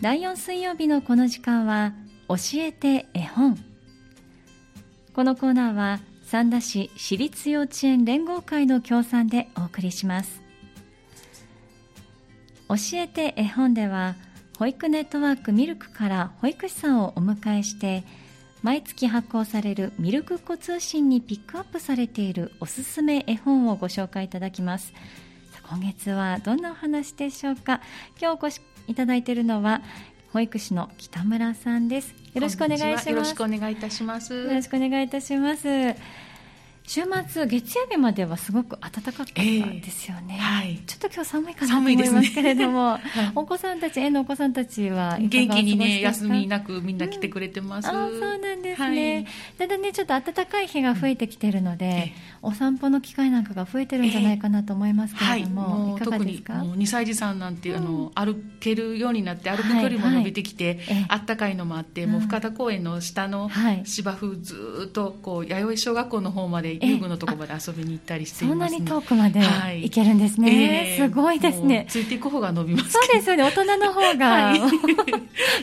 第4水曜日のこの時間は教えて絵本。このコーナーは三田市私立幼稚園連合会の協賛でお送りします。教えて絵本では保育ネットワークミルクから保育士さんをお迎えして、毎月発行されるミルクっ子通信にピックアップされているおすすめ絵本をご紹介いただきます。今月はどんなお話でしょうか。今日お越しいただいているのは保育士の北村さんです。よろしくお願いします。よろしくお願いいたします。よろしくお願いいたします。週末月曜日まではすごく暖かかったんですよね、はい、ちょっと今日寒いかなと思いますけれども、ねお子さんたち、園のお子さんたちは元気に、ね、休みなくみんな来てくれてます、うん、あ、そうなんですね、はい、ただね、ちょっと暖かい日が増えてきているので、お散歩の機会なんかが増えてるんじゃないかなと思いますけれども、はい、もういかがですか。特にもう2歳児さんなんて、歩けるようになって歩く距離も伸びてきて、暖かいのもあって、もう深田公園の下の芝生、ずっとこう弥生小学校の方まで遊具のところまで遊びに行ったりしています、ね、そんなに遠くまで行けるんですね、すごいですね。ついていく方が伸びます。そうですよね、大人の方が、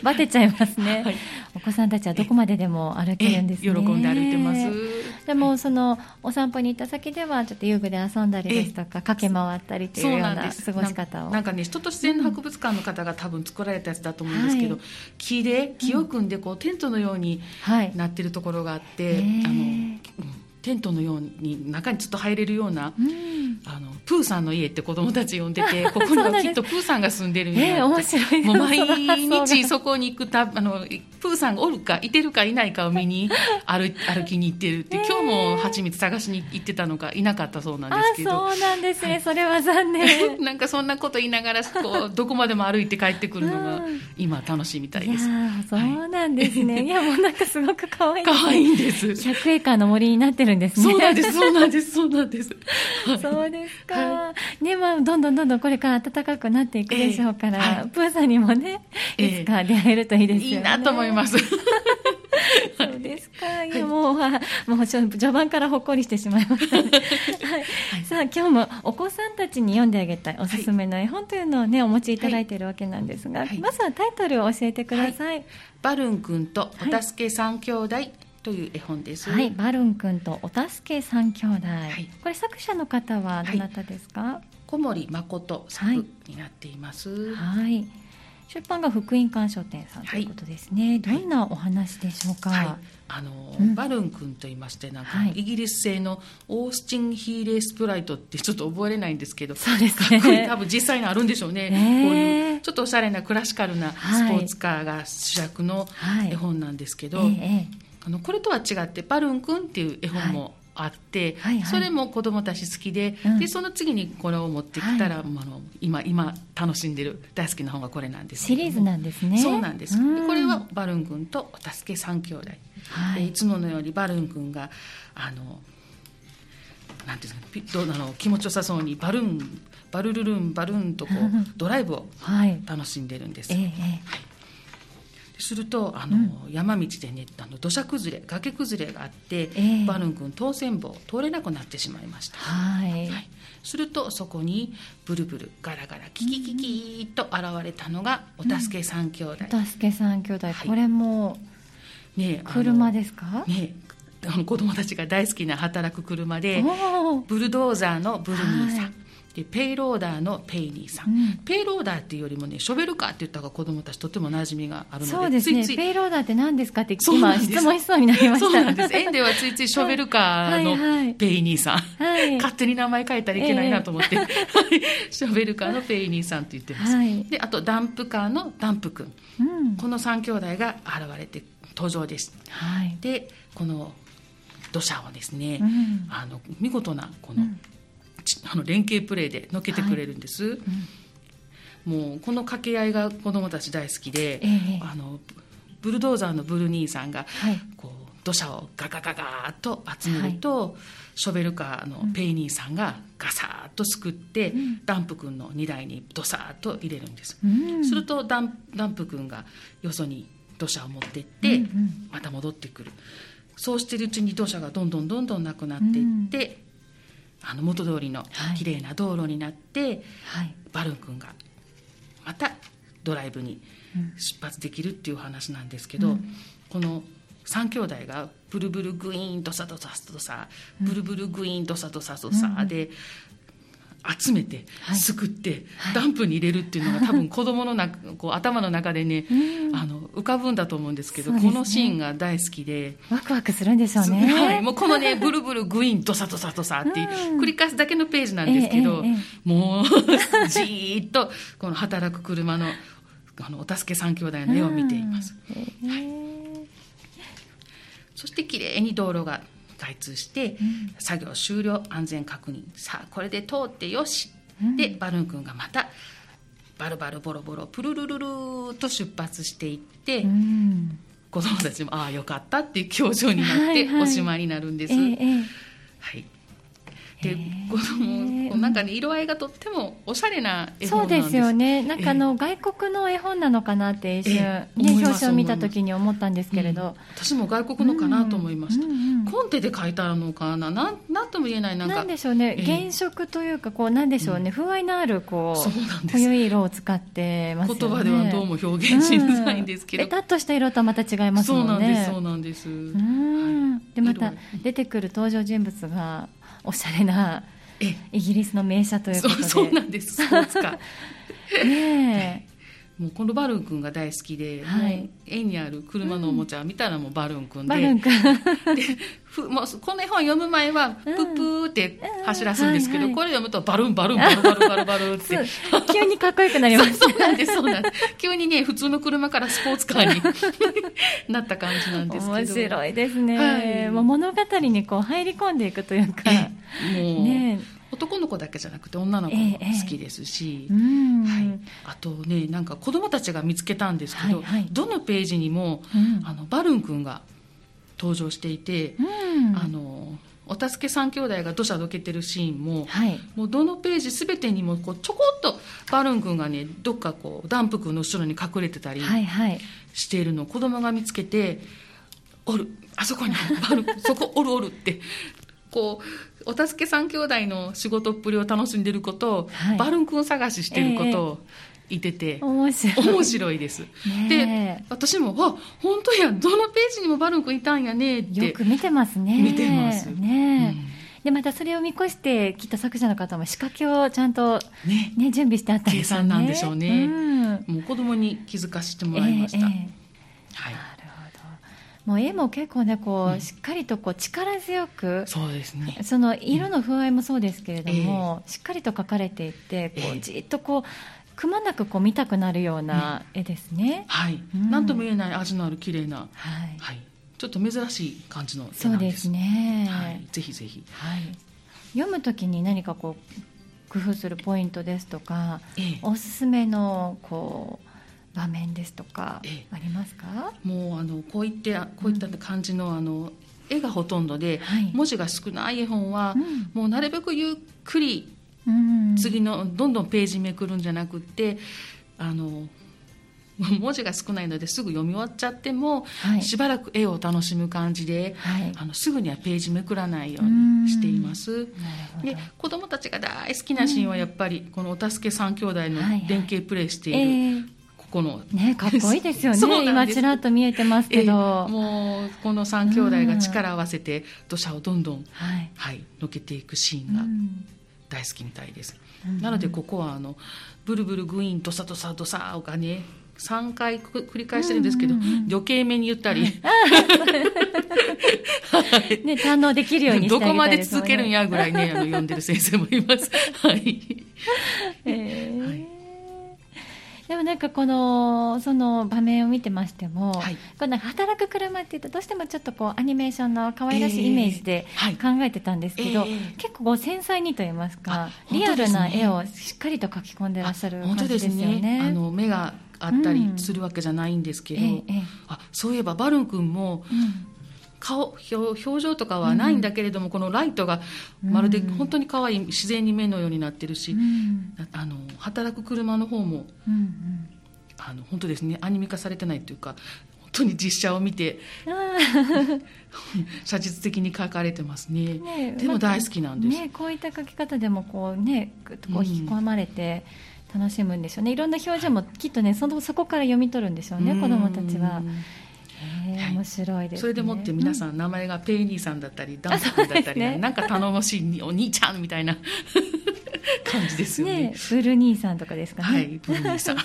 バテちゃいますね、はい、お子さんたちはどこまででも歩けるんですね、喜んで歩いてます。でもそのお散歩に行った先ではちょっと遊具で遊んだりですとか、駆け回ったりというような過ごし方を、なんかね、人と自然の博物館の方が多分作られたやつだと思うんですけど、木を組んでこうテントのようになってるところがあって、テントのように中にちょっと入れるような、プーさんの家って子どもたち呼んでて、ここにはきっとプーさんが住んでるみたいな、面白い、もう毎日そこに行くプーさんがおるかいてるかいないかを見に 歩きに行ってるって、今日も蜂蜜探しに行ってたのがいなかったそうなんですけど。あ、そうなんですね、はい、それは残念なんかそんなこと言いながらこうどこまでも歩いて帰ってくるのが今楽しいみたいです。いや、そうなんですね、いやもうなんかすごく可愛い、可愛いんです。100エーカーの森になってるですね、そうなんです、そうなんです、そうなんです、そうですか、はいね、まあ、どんどんこれから暖かくなっていくでしょうから、プーさんにもね、いつか出会えるといいですよね。いいなと思いますそうですか、いや、もう序盤からほっこりしてしまいましたね、さあ今日もお子さんたちに読んであげたいおすすめの絵本というのを、ね、お持ちいただいているわけなんですが、まずはタイトルを教えてください。バルーン君とお助け3兄弟、という絵本です、はい、バルーン君とお助け3兄弟、これ作者の方はどなたですか。小森誠作になっています、出版が福音館書店さんということですね、どんなお話でしょうか。バルーン君といいまして、なんかイギリス製のオースティン・ヒーレー・スプライトってちょっと覚えれないんですけど、そうですね、かっこいい、多分実際にあるんでしょうね、こういうちょっとおしゃれなクラシカルなスポーツカーが主役の絵本なんですけど、これとは違ってバルーン君っていう絵本もあって、それも子どもたち好き で、その次にこれを持ってきたら、今楽しんでる大好きな本がこれなんです。シリーズなんですね。そうなんです、でこれはバルーン君とお助け3兄弟、いつものようにバルーン君がなんていうんですかね、気持ちよさそうにバルルルンバルーンとこうドライブを楽しんでるんです、すると山道で、ね、土砂崩れ崖崩れがあって、バルーン君当選棒通れなくなってしまいました、するとそこにブルブルガラガラキキキキと現れたのがお助け三兄弟、お助け三兄弟、これも、車ですかね、子供たちが大好きな働く車で、ブルドーザーのブル兄さん、でペイローダーのペイニーさん、ペイローダーっていうよりもね、ショベルカーって言った方が子どもたちとても馴染みがあるので、そうですね、ついついペイローダーって何ですかって今質問しそうになりました。そうなんです、園ではついついショベルカーのペイニーさん、勝手に名前変えたらいけないなと思って、ショベルカーのペイニーさんって言ってます、であとダンプカーのダンプ君、この3兄弟が現れて登場です、でこの土砂をですね、見事なこの、連携プレーでのけてくれるんです、もうこの掛け合いが子どもたち大好きで、ブルドーザーのブル兄さんがこう土砂をガガガガーッと集めると、ショベルカーのペイ兄さんがガサーッとすくって、ダンプ君の荷台にドサーッと入れるんです、するとダンプ君がよそに土砂を持っていって、また戻ってくる。そうしているうちに土砂がどんどんなくなっていって、元通りの綺麗な道路になって、バルーン君がまたドライブに出発できるっていう話なんですけど、うん、この3兄弟がブルブルグイーンドサドサドサ、ブルブルグイーンドサドサドサで集めて、はい、すくって、はい、ダンプに入れるっていうのが多分子供の中こう頭の中でね、うん、浮かぶんだと思うんですけど、ね、このシーンが大好きでワクワクするんでしょうね、はい、もうこのねブルブルグイーンドサドサドサって繰り返すだけのページなんですけど、もうじーっとこの働く車の、 お助け三兄弟の絵を見ています、うん、はい、そして綺麗に道路が開通して、うん、作業終了、安全確認、さあこれで通ってよし、うん、でバルーン君がまたバルバルボロボロプルルルルーと出発していって、うん、子供たちもああよかったっていう表情になっておしまいになるんです、はいはい、はい、で、子供なんかね色合いがとってもおしゃれな絵本なんです。そうですよね、なんか外国の絵本なのかなって一瞬、表紙を見た時に思ったんですけれど、うん、私も外国のかなと思いました、うんうんうん、コンテで描いたのかな、なんとも言えない、なんでしょうね、原色というかこうなんでしょうね、風合いのあるこう濃い色を使ってますよね。言葉ではどうも表現しづらいんですけど、ベタっとした色とはまた違いますもんね。そうなんです、そうなんです、はい、でまた出てくる登場人物がおしゃれなイギリスの名車ということで、そうなんですかねえ、もうこのバルーン君が大好きで、はい、もう絵にある車のおもちゃ見たらもうバルーン君で、もうこの絵本読む前はプップーって走らすんですけど、これ読むとバルーンバルーンバルバルバルバルって急にかっこよくなりますそうなんです、そうなんです、急にね普通の車からスポーツカーになった感じなんですけど、面白いですね、はい、もう物語にこう入り込んでいくというか、もうねえ男の子だけじゃなくて女の子も好きですし、はい、あとねなんか子供たちが見つけたんですけど、はいはい、どのページにも、うん、バルーン君が登場していて、うん、お助け三兄弟が土砂どけてるシーンも、はい、もうどのページ全てにもこうちょこっとバルーン君がねどっかこうダンプ君の後ろに隠れてたりしているのを子供が見つけて、おるあそこにバルーンそこおるおるってこうお助け三兄弟の仕事っぷりを楽しんでること、はい、バルーン君探ししてることを言ってて、面白いです、ね、で私もあ本当や、どのページにもバルーン君いたんやねってよく見てますね、見てます、ね、うん、でまたそれを見越してきっと作者の方も仕掛けをちゃんと、ね、準備してあったんですよね、計算なんでしょうね、うん、もう子供に気づかせてもらいました、はい、もう絵も結構ねこう、うん、しっかりとこう力強く、そうですね、その色の風合いもそうですけれども、しっかりと描かれていて、こうじっとこうくまなくこう見たくなるような絵ですね、はい、うん、なんとも言えない味のある綺麗な、はいはい、ちょっと珍しい感じの絵なんです。そうですね、はい、ぜひぜひ、はい、読むときに何かこう工夫するポイントですとか、おすすめのこう場面ですとかありますか？もうこういった感じの、絵がほとんどで、はい、文字が少ない絵本は、うん、もうなるべくゆっくり、うん、次のどんどんページめくるんじゃなくって文字が少ないのですぐ読み終わっちゃっても、はい、しばらく絵を楽しむ感じで、はい、すぐにはページめくらないようにしています。で子どもたちが大好きなシーンはやっぱりこのお助け3兄弟の連携プレイしている、はいはいこのね、かっこいいですよね今ちらっと見えてますけど、もうこの3兄弟が力を合わせて土砂をどんどん、うんはいはい、のけていくシーンが大好きみたいです、うん、なのでここはブルブルグイーンドサドサドサがね3回繰り返してるんですけど、うんうんうん、余計めに言ったり、はいね、堪能できるようにしてあげたり、どこまで続けるんやぐらいね読んでる先生もいますはい、はいでもなんかその場面を見てましても、はい、こうなんか働く車っていうとどうしてもちょっとこうアニメーションの可愛らしいイメージで考えてたんですけど、はい結構こう繊細にといいますか、ね、リアルな絵をしっかりと描き込んでらっしゃる感じですよね。本当ですね、目があったりするわけじゃないんですけど、うんそういえばバルーン君も、うん表情とかはないんだけれども、うん、このライトがまるで本当に可愛い自然に目のようになってるし、うん、働く車の方も、うんうん、本当ですねアニメ化されてないというか本当に実写を見て写実的に描かれてます ねでも大好きなんです、ね、こういった描き方でもこう、ね、こう引き込まれて、うん楽しむんでしょうね。いろんな表情もきっとね、そこから読み取るんでしょうね、子どもたちは。面白いですね。それでもって皆さん名前がペイニーさんだったりダンス君だったり、ね、なんか頼もしいお兄ちゃんみたいな感じですよ ね。ブル兄さんとかですかね。はい、ブル兄さん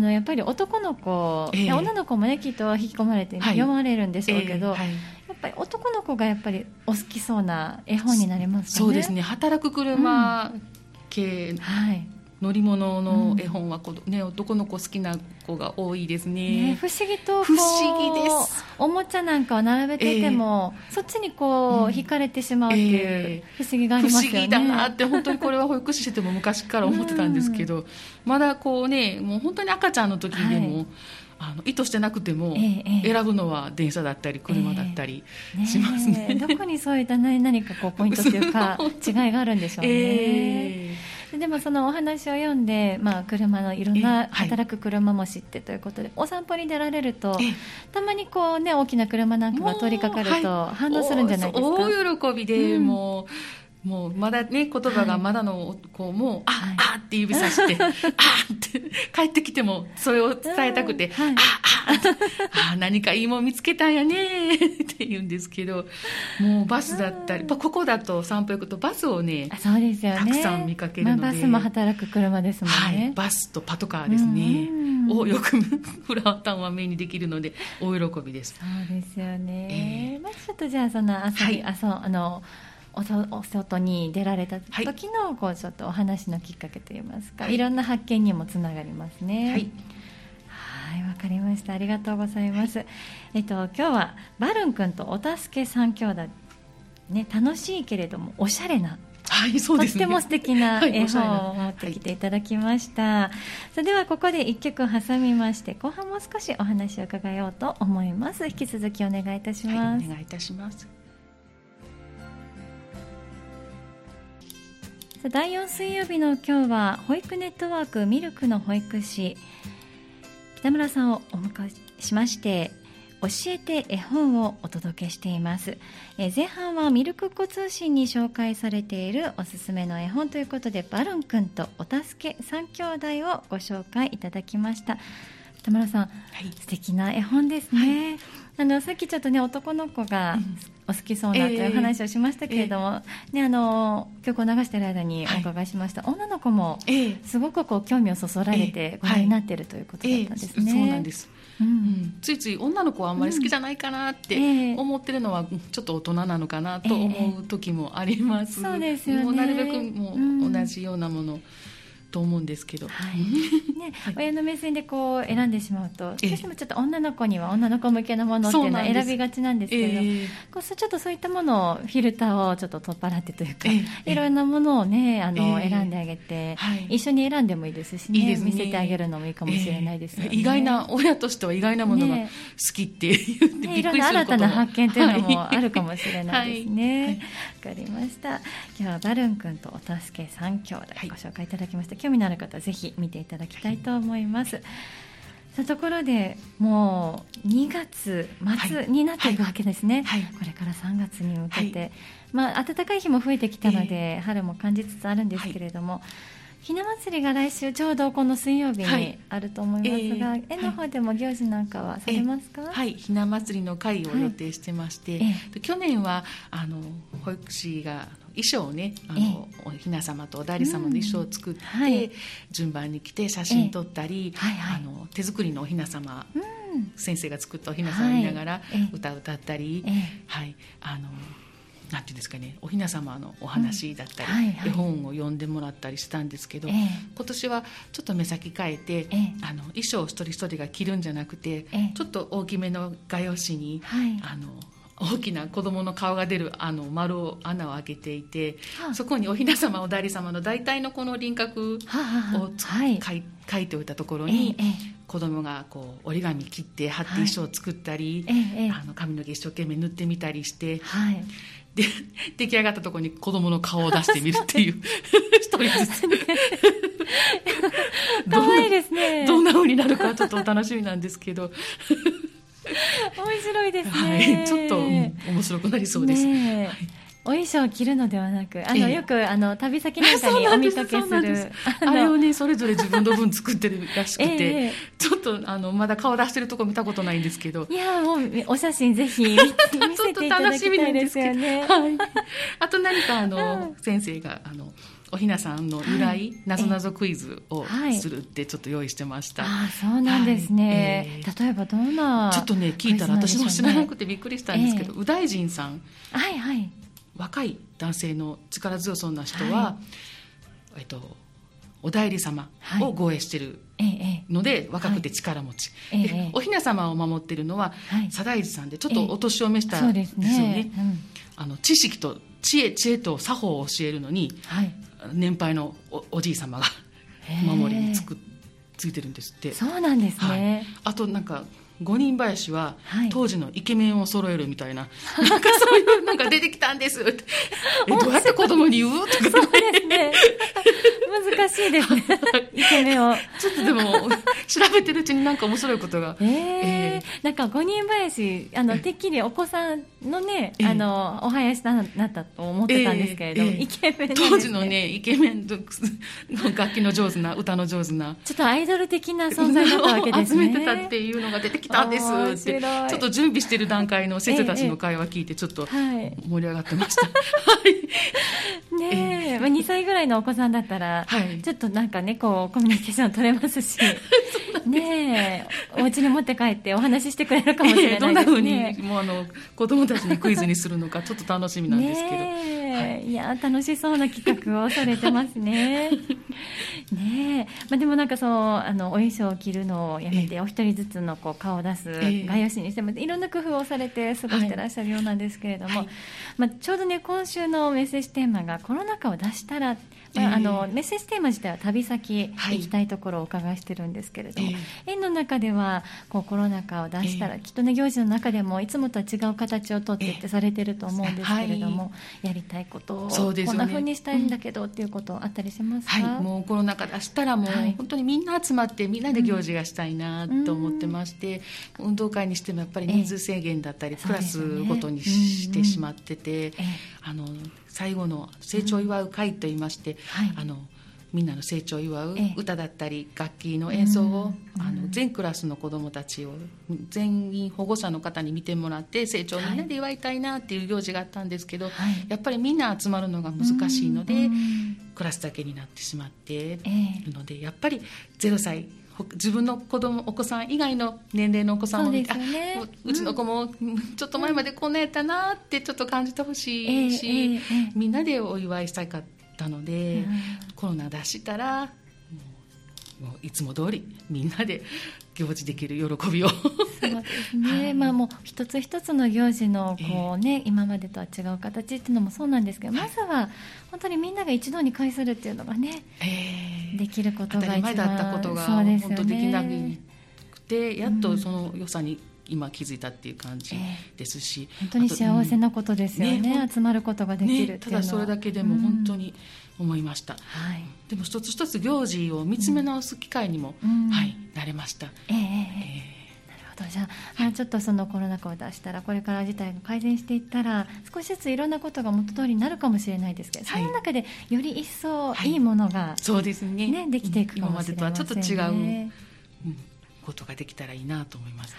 やっぱり男の子、女の子もねきっと引き込まれて読まれるんでしょうけど、やっぱり男の子がやっぱりお好きそうな絵本になりますね。そうですね。働く車系、乗り物の絵本は男の子好きな子が多いですね。不思議とこう不思議です。おもちゃなんかを並べていても、そっちにこう惹かれてしまうっていう不思議がありますよね。不思議だなって本当にこれは保育士してても昔から思ってたんですけど、まだこうね、もう本当に赤ちゃんの時でも、意図してなくても選ぶのは電車だったり車だったりしますね。どこにそういった何かこうポイントというか違いがあるんでしょうね。でもそのお話を読んで、車のいろんな働く車も知ってということで、お散歩に出られるとたまにこう、ね、大きな車なんかが通りかかると反応するんじゃないですか。大喜びでもうまだね、言葉がまだの子も「あっ」って指さして「あっ」って帰ってきてもそれを伝えたくて「あっ何かいいもん見つけたんやね」って言うんですけど、もうバスだったり、ここだと散歩行くとバスをね、たくさん見かけるので、バスも働く車ですもんね。バスとパトカーですねをよくフラワータウンは目にできるので大喜びです。そうですよね。ちょっとじゃあそのお外に出られた時のこうちょっとお話のきっかけといいますか、いろんな発見にもつながりますね。はい、わかりました。ありがとうございます。今日はバルン君とお助け3兄弟、ね、楽しいけれどもおしゃれな、そうですね、とっても素敵な絵本を持ってきていただきました、それではここで1曲挟みまして、後半も少しお話を伺おうと思います。引き続きお願いいたします。お願いいたします。第4水曜日の今日は保育ネットワークミルクの保育士北村さんをお迎えしまして、教えて絵本をお届けしています。前半はミルクっ子通信に紹介されているおすすめの絵本ということで、バルン君とお助け3兄弟をご紹介いただきました。北村さん、素敵な絵本ですね。さっきちょっとね、男の子がお好きそうなという話をしましたけれども、曲を流している間にお伺いしました、女の子もすごくこう興味をそそられてご覧になっているということだったんですね。そうなんです、ついつい女の子はあんまり好きじゃないかなって思ってるのは、ちょっと大人なのかなと思う時もあります、そうですよね。もうなるべくもう同じようなもの、と思うんですけど、親の目線でこう選んでしまうと、どうしてもちょっと女の子には女の子向けのものっていうのは選びがちなんですけど、こうちょっとそういったものをフィルターをちょっと取っ払ってというか、いろんなものをね、選んであげて、一緒に選んでもいいですしね、見せてあげるのもいいかもしれないですよね。意外な、親としては意外なものが好きって言ってびっくりすることも、いろんな新たな発見というのもあるかもしれないですね。わかりました。今日はバルン君とお助け3兄弟ご紹介いただきました。興味のある方はぜひ見ていただきたいと思います、ところでもう2月末になっていくわけですね、これから3月に向けて、暖かい日も増えてきたので、春も感じつつあるんですけれども、ひな祭りが来週ちょうどこの水曜日にあると思いますが、絵の方でも行事なんかはされますか？ひな祭りの会を予定してまして、去年は保育士が衣装をね、おひな様とおだいり様の衣装を作って、順番に来て写真撮ったり、手作りのおひな様、先生が作ったおひな様を見ながら歌ったり、なんていうんですかね、おひな様のお話だったり、絵本を読んでもらったりしたんですけど、今年はちょっと目先変えて、衣装を一人一人が着るんじゃなくて、ちょっと大きめの画用紙に、大きな子供の顔が出る丸を穴を開けていて、そこにおひな様おだいり様の大体のこの輪郭を書いておいたところに、子供がこう折り紙切って貼って衣装を作ったり、髪の毛一生懸命塗ってみたりして、で出来上がったところに子供の顔を出してみるっていう、一人ずつかわいいですね。どんな風になるかちょっとお楽しみなんですけど面白いですね、ちょっと面白くなりそうです、お衣装を着るのではなく、よく旅先なんかにお見かけするあれをね、それぞれ自分の分作ってるらしくて、ちょっとまだ顔出してるとこ見たことないんですけど、いやもうお写真ぜひ見せていただきたいですよね。はい、あと何か先生がおひなさんの由来なぞなぞクイズをするってちょっと用意してました。あ、そうなんですね。例えばどんなちょっとね聞いたら私も知らなくてびっくりしたんですけど、右大臣さん、はいはい、若い男性の力強そうな人は、お代理様を護衛してるので、若くて力持ち、でおひな様を守ってるのは、左大寺さんでちょっとお年を召したんですよね。知識と知恵と作法を教えるのに、年配の おじい様が守りについてるんですって。そうなんですね。はい、あとなんか五人林は当時のイケメンを揃えるみたいな、なんかそういうなんか出てきたんですってどうやって子供に言うとか、そうですね、難しいですねイケメンをちょっとでも調べてるうちになんか面白いことが、なんか五人林てっきりお子さんのね、お囃子になったと思ってたんですけれども、イケメンですね、当時のねイケメンの楽器の上手な歌の上手なちょっとアイドル的な存在だったわけですね、集めてたっていうのが出てきたんですって、ちょっと準備してる段階の先生たちの会話聞いてちょっと盛り上がってました。ねえ、2歳ぐらいのお子さんだったら、ちょっとなんかねこうコミュニケーション取れますしねえ、お家に持って帰ってお話ししてくれるかもしれないですね。どんな風にもう子供たちにクイズにするのかちょっと楽しみなんですけど、いや楽しそうな企画をされてますね。ねえ、でもなんかそうお衣装を着るのをやめて、お一人ずつのこう顔を出す画用紙にしても、いろんな工夫をされて過ごしてらっしゃるようなんですけれども、ちょうどね今週のメッセージテーマがコロナ禍を脱したら、メッセージテーマ自体は旅先行きたいところをお伺いしてるんですけれども、園の中ではこうコロナ禍を脱したら、きっとね行事の中でもいつもとは違う形をとってってされてると思うんですけれども、やりたいことをこんな風にしたいんだけどっていうことあったりしますか？もうコロナ禍脱したらもう本当にみんな集まってみんなで行事がしたいなと思ってまして、運動会にしてもやっぱり人数制限だったり、クラスごとにしてしまってて、最後の成長を祝う会といいまして、みんなの成長を祝う歌だったり楽器の演奏を全クラスの子どもたちを全員保護者の方に見てもらって成長をみんなで祝いたいなっていう行事があったんですけど、やっぱりみんな集まるのが難しいのでクラスだけになってしまっているので、やっぱり0歳自分のお子さん以外の年齢のお子さんを見て、うちの子もちょっと前までこんなやったなってちょっと感じてほしいし、みんなでお祝いしたかったので、コロナ出したらもういつも通りみんなで行事できる喜びを、そうですねもう一つ一つの行事のこう、今までとは違う形っていうのもそうなんですけど、まずは本当にみんなが一堂に会するっていうのがね、できることが一番、当たり前だったことが本当できなくて、やっとその良さに今気づいたっていう感じですし、本当に幸せなことですよね、集まることができるっていうのは、ただそれだけでも本当に思いました。でも一つ一つ行事を見つめ直す機会にも、なれました。じゃあ、ちょっとそのコロナ禍を脱したらこれから事態が改善していったら少しずついろんなことが元通りになるかもしれないですけど、その中でより一層いいものが、そうですね、できていくかもしれませんね。今までとはちょっと違うことができたらいいなと思います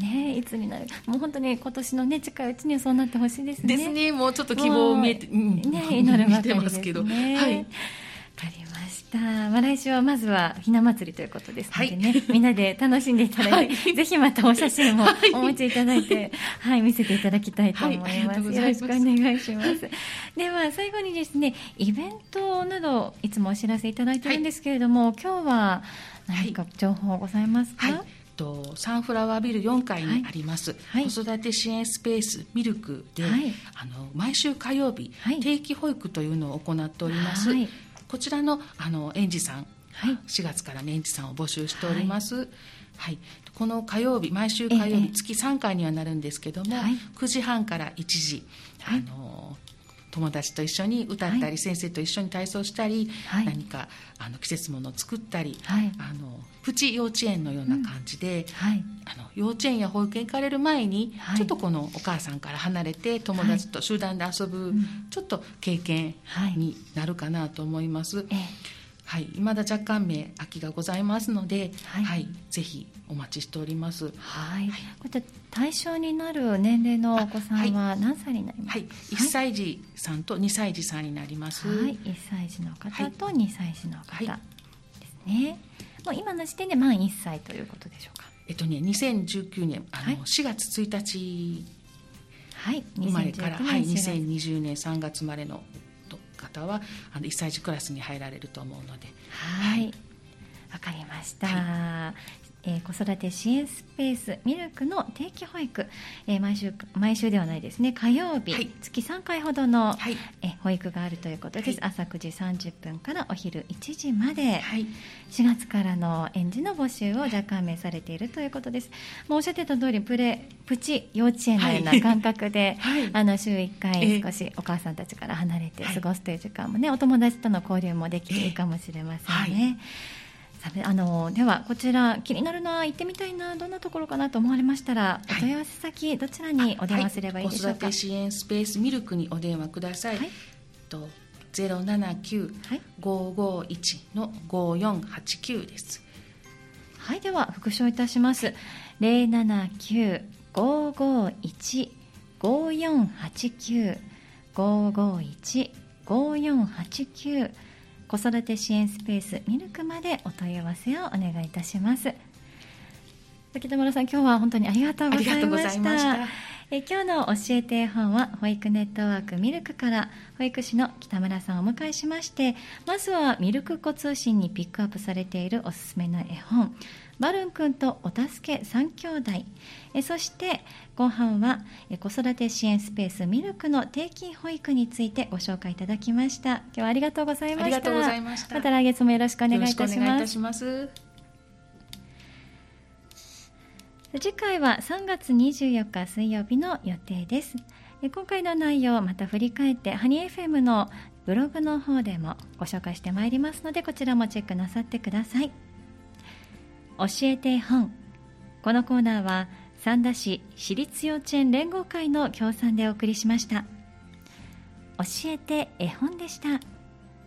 ね。いつになるもう本当に今年の、近いうちにはそうなってほしいですね。ですね、もうちょっと希望見えて、見てますけど、分かりました。来週はまずはひな祭りということですのでね、みんなで楽しんでいただいて、ぜひまたお写真もお持ちいただいて、見せていただきたいと思います。よろしくお願いします。では最後にですね、イベントなどいつもお知らせいただいてるんですけれども、今日は何か情報ございますか？サンフラワービル4階にあります、子育て支援スペースミルクで、毎週火曜日、定期保育というのを行っております。こちらの、園児さん、4月から園児さんを募集しております。この火曜日、毎週火曜日、月3回にはなるんですけども、9時半から1時、友達と一緒に歌ったり、はい、先生と一緒に体操したり、はい、何か季節物を作ったり、はい、プチ幼稚園のような感じで、うんはい、幼稚園や保育園行かれる前に、はい、ちょっとこのお母さんから離れて友達と集団で遊ぶ、はい、ちょっと経験になるかなと思います、はいはい、まだ若干目空きがございますので、はいはい、ぜひお待ちしております、はいはい、こういった対象になる年齢のお子さんは何歳になりますか、はいはい、1歳児さんと2歳児さんになります、はい、1歳児の方と2歳児の方ですね、はい、もう今の時点で満1歳ということでしょうか、2019年4月1日生まれから、はい、2020年3月生まれの方は1歳児クラスに入られると思うので、はい、わかりました、はい子育て支援スペースミルクの定期保育、毎週ではないですね、火曜日、はい、月3回ほどの、はい、保育があるということです、はい、朝9時30分からお昼1時まで、はい、4月からの園児の募集を若干名されているということです。もうおっしゃってた通りプチ幼稚園のような感覚で、はい、週1回少しお母さんたちから離れて過ごすという時間もね、お友達との交流もできていいかもしれませんね、はいではこちら気になるな、行ってみたいな、どんなところかなと思われましたら、はい、お問い合わせ先どちらにお電話すればいいでしょうか、はい、子育て支援スペースミルクにお電話ください、はい、079-551-5489 です、はい、では復唱いたします、079-551-5489 551-5489子育て支援スペースミルクまでお問い合わせをお願いいたします。滝田村さん、今日は本当にありがとうございました。今日の教えて絵本は保育ネットワークミルクから保育士の北村さんをお迎えしまして、まずはミルク子通信にピックアップされているおすすめの絵本、バルン君とお助け3兄弟、そして後半は子育て支援スペースミルクの定期保育についてご紹介いただきました。今日はありがとうございました。ありがとうございました。また来月もよろしくお願いいたします。よろしくお願いいたします。次回は3月24日水曜日の予定です。今回の内容をまた振り返ってハニー FM のブログの方でもご紹介してまいりますので、こちらもチェックなさってください。教えて絵本、このコーナーは三田市私立幼稚園連合会の協賛でお送りしました。教えて絵本でした。